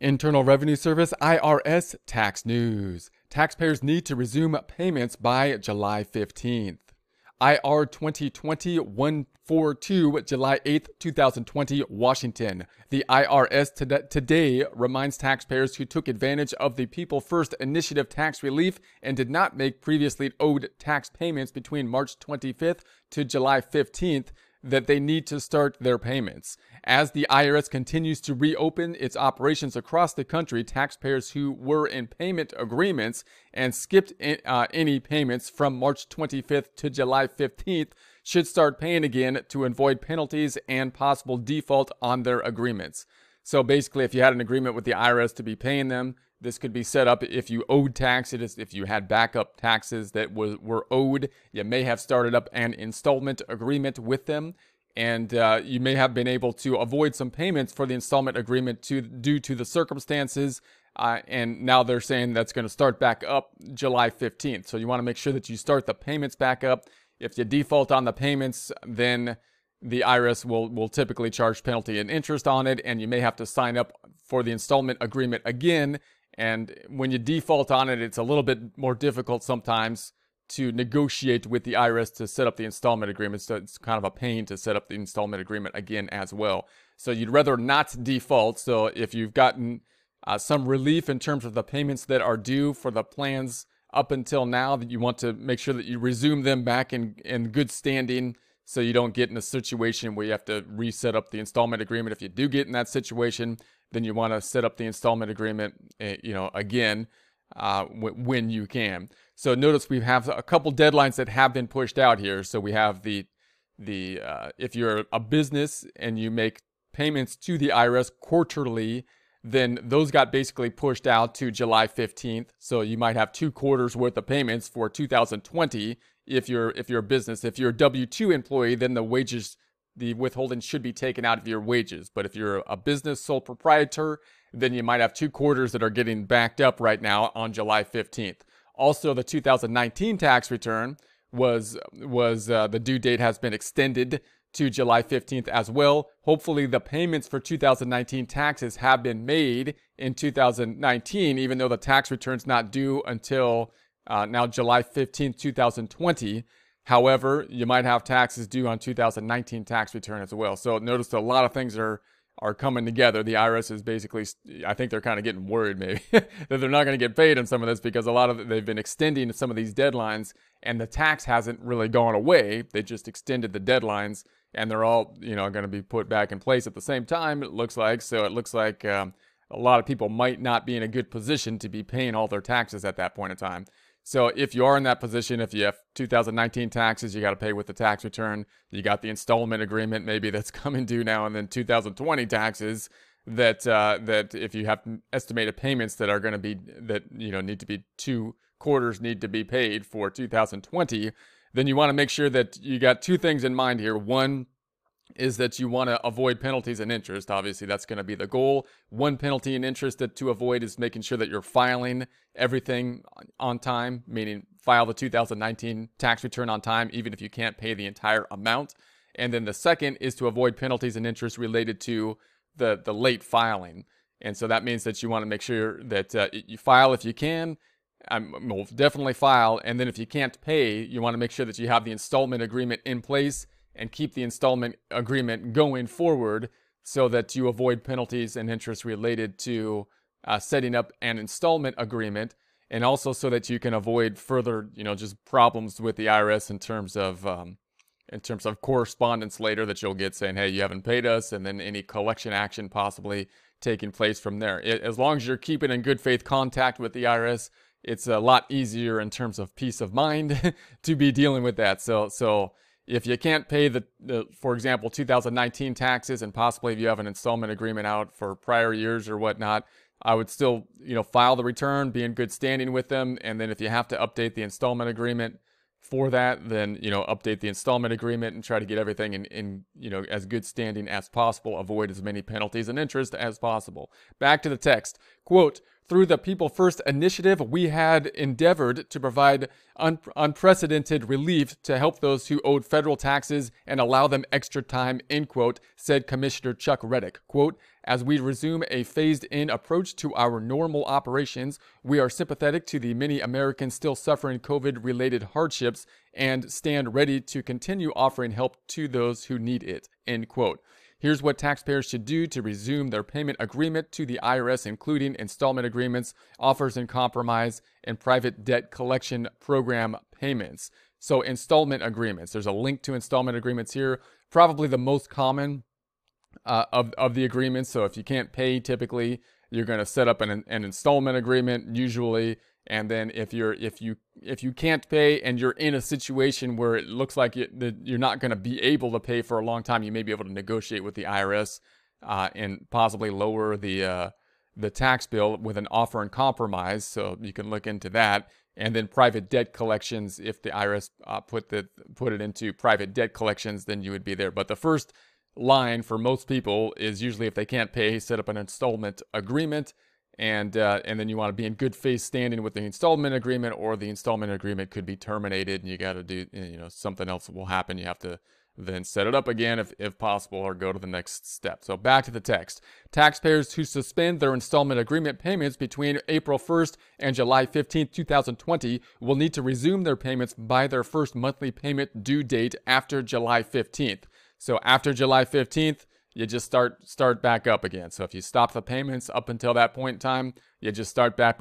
Internal Revenue Service IRS tax news. Taxpayers need to resume payments by July 15th. IR 2020-142, July 8th, 2020, Washington. The IRS today reminds taxpayers who took advantage of the People First Initiative tax relief and did not make previously owed tax payments between March 25th to July 15th that they need to start their payments. As the IRS continues to reopen its operations across the country, taxpayers who were in payment agreements and skipped any payments from March 25th to July 15th should start paying again to avoid penalties and possible default on their agreements. So basically, if you had an agreement with the IRS to be paying them, this could be set up if you owed tax. It is if you had backup taxes that were owed. You may have started up an installment agreement with them, and you may have been able to avoid some payments for the installment agreement due to the circumstances. And now they're saying that's going to start back up July 15th. So you want to make sure that you start the payments back up. If you default on the payments, then the IRS will typically charge penalty and interest on it, and you may have to sign up for the installment agreement again. And when you default on it, it's a little bit more difficult sometimes to negotiate with the IRS to set up the installment agreement. So it's kind of a pain to set up the installment agreement again as well. So you'd rather not default. So if you've gotten some relief in terms of the payments that are due for the plans up until now, that you want to make sure that you resume them back in good standing, so you don't get in a situation where you have to reset up the installment agreement. If you do get in that situation, then you want to set up the installment agreement, again when you can. So notice we have a couple deadlines that have been pushed out here. So we have the if you're a business and you make payments to the IRS quarterly, then those got basically pushed out to July 15th. So you might have 2 quarters worth of payments for 2020. If you're a business, if you're a W-2 employee, then the withholding should be taken out of your wages. But if you're a business sole proprietor, then you might have 2 quarters that are getting backed up right now on July 15th. Also, the 2019 tax return was the due date has been extended to July 15th as well. Hopefully, the payments for 2019 taxes have been made in 2019, even though the tax return's not due until now July 15, 2020. However, you might have taxes due on 2019 tax return as well. So notice a lot of things are coming together. The IRS is basically, I think they're kind of getting worried maybe that they're not going to get paid on some of this, because a lot of they've been extending some of these deadlines, and the tax hasn't really gone away. They just extended the deadlines, and they're all going to be put back in place at the same time, it looks like. So it looks like a lot of people might not be in a good position to be paying all their taxes at that point in time. So if you are in that position, if you have 2019 taxes, you got to pay with the tax return. You got the installment agreement maybe that's coming due now, and then 2020 taxes that if you have estimated payments that are going to be need to be 2 quarters need to be paid for 2020, then you want to make sure that you got 2 things in mind here. One is that you want to avoid penalties and interest. Obviously, that's going to be the goal. One penalty and interest that to avoid is making sure that you're filing everything on time, meaning file the 2019 tax return on time, even if you can't pay the entire amount. And then the second is to avoid penalties and interest related to the late filing. And so that means that you want to make sure that you file if you can. Well, definitely file. And then if you can't pay, you want to make sure that you have the installment agreement in place and keep the installment agreement going forward, so that you avoid penalties and interest related to setting up an installment agreement, and also so that you can avoid further, just problems with the IRS in terms of correspondence later that you'll get saying, hey, you haven't paid us, and then any collection action possibly taking place from there. As long as you're keeping in good faith contact with the IRS, it's a lot easier in terms of peace of mind to be dealing with that. So if you can't pay the, for example, 2019 taxes, and possibly if you have an installment agreement out for prior years or whatnot, I would still, file the return, be in good standing with them. And then if you have to update the installment agreement for that, then, update the installment agreement and try to get everything in as good standing as possible. Avoid as many penalties and interest as possible. Back to the text. Quote, through the People First Initiative, we had endeavored to provide unprecedented relief to help those who owed federal taxes and allow them extra time, end quote, said Commissioner Chuck Rettig. Quote, As we resume a phased-in approach to our normal operations, we are sympathetic to the many Americans still suffering COVID-related hardships and stand ready to continue offering help to those who need it." End quote. Here's what taxpayers should do to resume their payment agreement to the IRS, including installment agreements, offers in compromise, and private debt collection program payments. So installment agreements. There's a link to installment agreements here. Probably the most common of the agreements. So if you can't pay, typically you're going to set up an installment agreement usually. And then if you can't pay and you're in a situation where it looks like you're not going to be able to pay for a long time, you may be able to negotiate with the IRS and possibly lower the tax bill with an offer and compromise. So you can look into that. And then private debt collections. If the IRS put it into private debt collections, then you would be there. But the first line for most people is usually if they can't pay, set up an installment agreement. And then you want to be in good faith standing with the installment agreement, or the installment agreement could be terminated and you got to do, something else will happen. You have to then set it up again if possible, or go to the next step. So back to the text. Taxpayers who suspend their installment agreement payments between April 1st and July 15th, 2020 will need to resume their payments by their first monthly payment due date after July 15th. So after July 15th, you just start back up again. So if you stop the payments up until that point in time, you just start back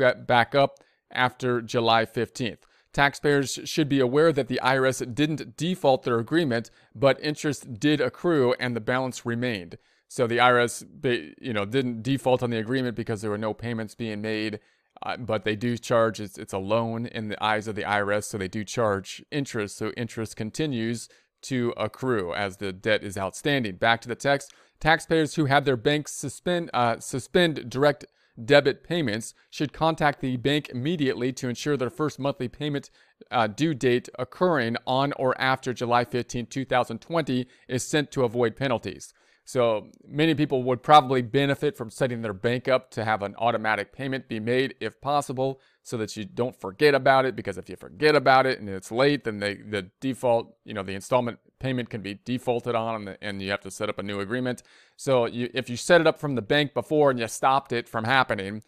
up after July 15th. Taxpayers should be aware that the IRS didn't default their agreement, but interest did accrue and the balance remained. So the IRS, didn't default on the agreement because there were no payments being made, but they do charge. It's a loan in the eyes of the IRS, so they do charge interest. So interest continues to accrue as the debt is outstanding. Back to the text. Taxpayers who have their bank suspend direct debit payments should contact the bank immediately to ensure their first monthly payment due date occurring on or after July 15, 2020 is sent to avoid penalties. So many people would probably benefit from setting their bank up to have an automatic payment be made if possible, so that you don't forget about it, because if you forget about it and it's late, then the default, the installment payment can be defaulted on and you have to set up a new agreement. So if you set it up from the bank before and you stopped it from happening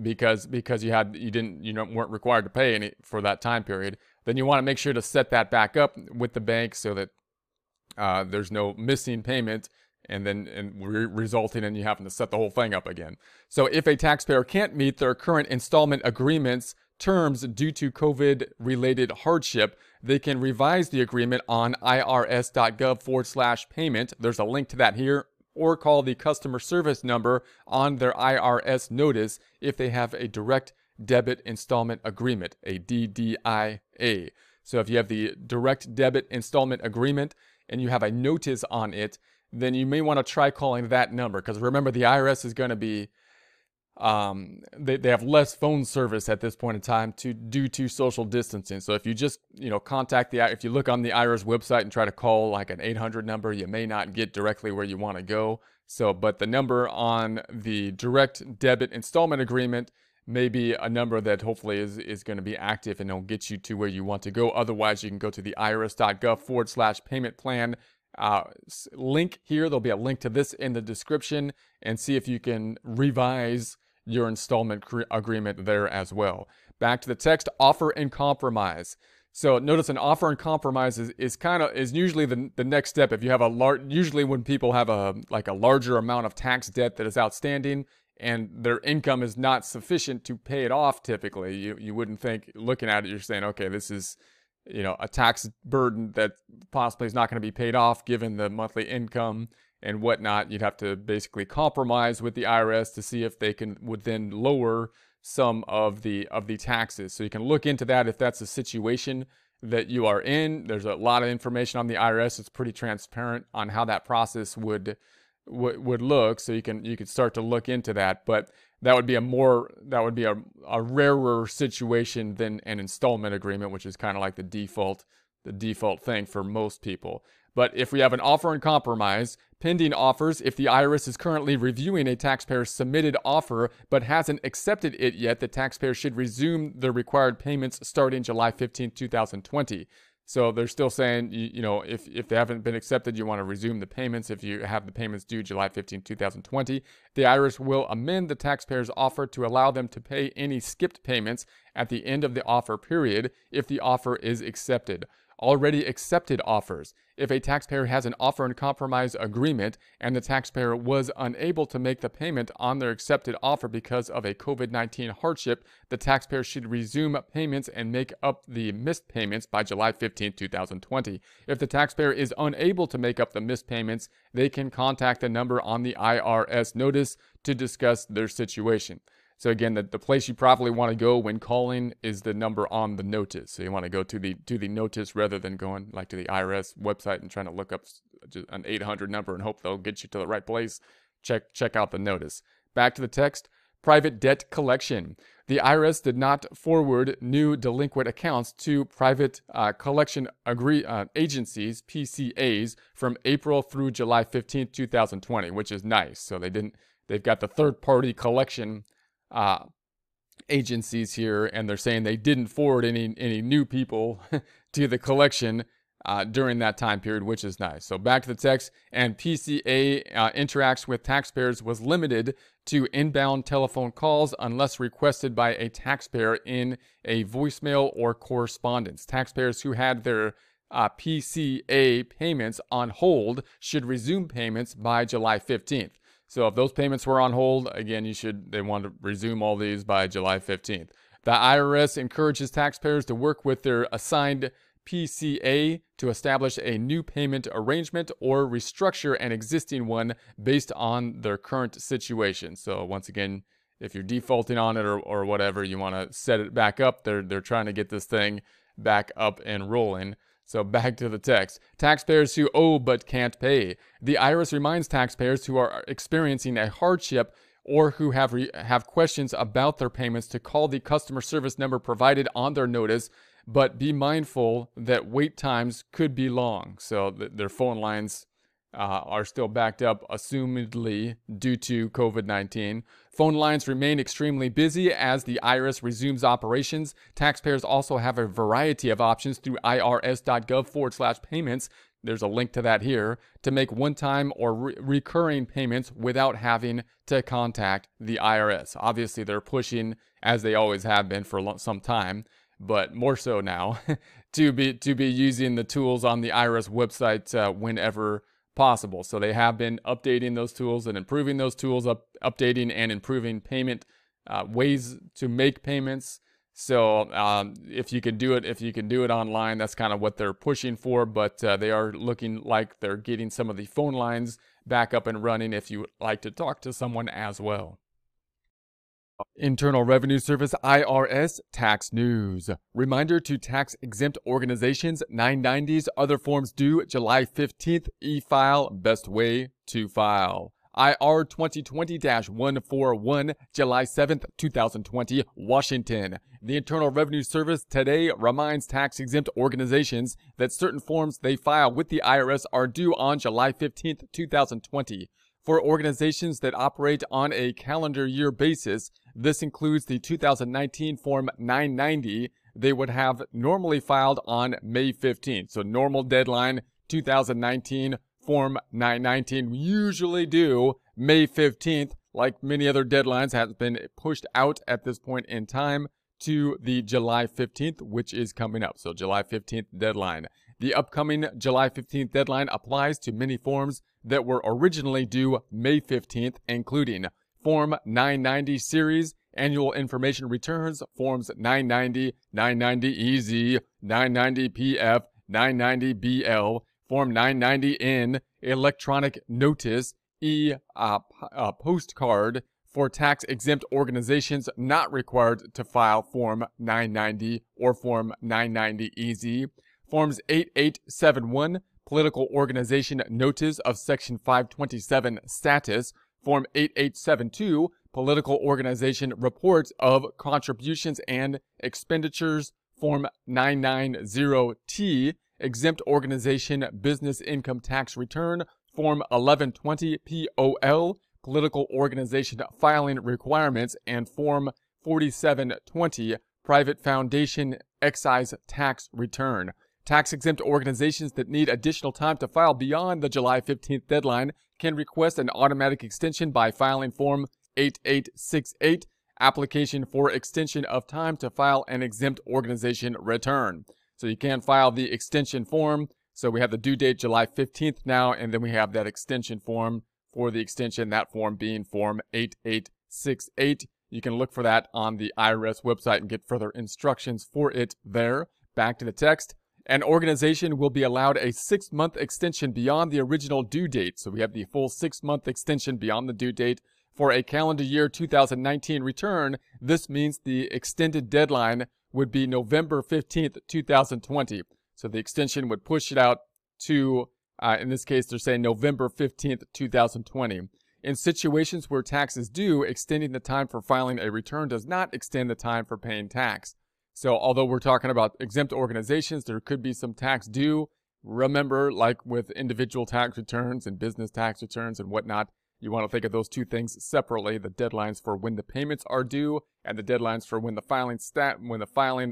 because you weren't required to pay any for that time period, then you want to make sure to set that back up with the bank so that there's no missing payment. And resulting in you having to set the whole thing up again. So if a taxpayer can't meet their current installment agreement's terms due to COVID-related hardship, they can revise the agreement on irs.gov/payment. There's a link to that here, or call the customer service number on their IRS notice if they have a direct debit installment agreement, a DDIA. So if you have the direct debit installment agreement and you have a notice on it, then you may want to try calling that number, because remember, the IRS is going to be, they have less phone service at this point in time due to social distancing. So if you just, contact if you look on the IRS website and try to call like an 800 number, you may not get directly where you want to go. So, but the number on the direct debit installment agreement may be a number that hopefully is going to be active and it'll get you to where you want to go. Otherwise, you can go to the irs.gov/payment plan. Link here. There'll be a link to this in the description, and see if you can revise your installment agreement there as well. Back to the text. Offer and compromise. So notice an offer and compromise is usually the next step. If you have usually when people have a larger amount of tax debt that is outstanding and their income is not sufficient to pay it off, typically you wouldn't think, looking at it, you're saying, okay, this is a tax burden that possibly is not going to be paid off given the monthly income and whatnot. You'd have to basically compromise with the IRS to see if they would then lower some of the taxes. So you can look into that if that's a situation that you are in. There's a lot of information on the IRS. It's pretty transparent on how that process would look. So you can start to look into that. But that would be a rarer situation than an installment agreement, which is kind of like the default thing for most people. But if we have an offer and compromise, pending offers, if the IRS is currently reviewing a taxpayer's submitted offer but hasn't accepted it yet, the taxpayer should resume the required payments starting July 15, 2020. So they're still saying, you know, if they haven't been accepted, you want to resume the payments. If you have the payments due July 15, 2020, the IRS will amend the taxpayer's offer to allow them to pay any skipped payments at the end of the offer period if the offer is accepted. Already accepted offers. If a taxpayer has an offer and compromise agreement and the taxpayer was unable to make the payment on their accepted offer because of a COVID-19 hardship, the taxpayer should resume payments and make up the missed payments by July 15, 2020. If the taxpayer is unable to make up the missed payments, they can contact the number on the IRS notice to discuss their situation. So again, the place you probably want to go when calling is the number on the notice. So you want to go to the notice rather than going like to the IRS website and trying to look up just an 800 number and hope they'll get you to the right place. Check out the notice. Back to the text. Private debt collection. The IRS did not forward new delinquent accounts to private collection agencies, PCAs, from April through July 15, 2020, which is nice. So they didn't. They've got the third-party collection agencies here, and they're saying they didn't forward any new people to the collection during that time period, which is nice. So back to the text, and PCA interacts with taxpayers was limited to inbound telephone calls unless requested by a taxpayer in a voicemail or correspondence. Taxpayers who had their PCA payments on hold should resume payments by July 15th. So if those payments were on hold, again, they want to resume all these by July 15th. The IRS encourages taxpayers to work with their assigned PCA to establish a new payment arrangement or restructure an existing one based on their current situation. So once again, if you're defaulting on it or whatever, you want to set it back up. They're trying to get this thing back up and rolling. So back to the text. Taxpayers who owe but can't pay. The IRS reminds taxpayers who are experiencing a hardship or who have questions about their payments to call the customer service number provided on their notice, but be mindful that wait times could be long. So their phone lines are still backed up, assumedly due to COVID-19. Phone lines remain extremely busy as the IRS resumes operations. Taxpayers also have a variety of options through irs.gov/payments. There's a link to that here to make one-time or recurring payments without having to contact the IRS. Obviously, they're pushing, as they always have been for some time, but more so now, to be using the tools on the IRS website whenever possible. So they have been updating those tools and improving those tools, updating and improving payment ways to make payments. So if you can do it online, that's kind of what they're pushing for. But they are looking like they're getting some of the phone lines back up and running if you would like to talk to someone as well. Internal Revenue Service IRS Tax News. Reminder to tax-exempt organizations, 990s, other forms due July 15th, e-file, best way to file. IR 2020-141, July 7th, 2020, Washington. The Internal Revenue Service today reminds tax-exempt organizations that certain forms they file with the IRS are due on July 15th, 2020. For organizations that operate on a calendar year basis, this includes the 2019 Form 990 they would have normally filed on May 15th. So normal deadline, 2019 Form 919, usually due May 15th. Like many other deadlines, has been pushed out at this point in time to the July 15th, which is coming up. So July 15th deadline. The upcoming July 15th deadline applies to many forms that were originally due May 15th, including Form 990 Series, Annual Information Returns, Forms 990, 990EZ, 990PF, 990BL, Form 990N, Electronic Notice, Postcard for tax-exempt organizations not required to file Form 990 or Form 990EZ, Forms 8871, Political Organization Notice of Section 527 Status, Form 8872, Political Organization Reports of Contributions and Expenditures, Form 990T, Exempt Organization Business Income Tax Return, Form 1120POL, Political Organization Filing Requirements, and Form 4720, Private Foundation Excise Tax Return. Tax-exempt organizations that need additional time to file beyond the July 15th deadline can request an automatic extension by filing Form 8868, Application for Extension of Time to File an Exempt Organization Return. So you can file the extension form. So we have the due date July 15th now, and then we have that extension form for the extension, that form being Form 8868. You can look for that on the IRS website and get further instructions for it there. Back to the text. An organization will be allowed a 6-month extension beyond the original due date. So we have the full 6-month extension beyond the due date for a calendar year 2019 return. This means the extended deadline would be November 15th, 2020. So the extension would push it out to, in this case, they're saying November 15th, 2020. In situations where tax is due, extending the time for filing a return does not extend the time for paying tax. So although we're talking about exempt organizations, there could be some tax due. Remember, like with individual tax returns and business tax returns and whatnot, you want to think of those two things separately, the deadlines for when the payments are due and the deadlines for when the filing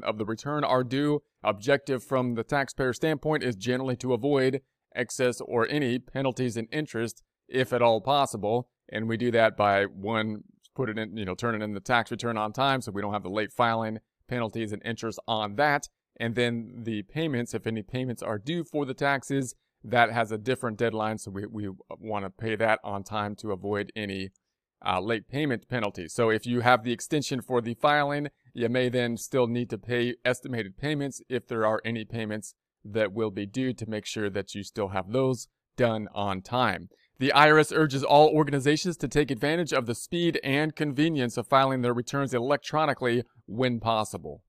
of the return are due. Objective from the taxpayer standpoint is generally to avoid excess or any penalties and interest if at all possible, and we do that by one, put it in, turning in the tax return on time so we don't have the late filing, penalties and interest on that, and then the payments, if any payments are due for the taxes, that has a different deadline, so we want to pay that on time to avoid any late payment penalties. So if you have the extension for the filing, you may then still need to pay estimated payments if there are any payments that will be due to make sure that you still have those done on time. The IRS urges all organizations to take advantage of the speed and convenience of filing their returns electronically when possible.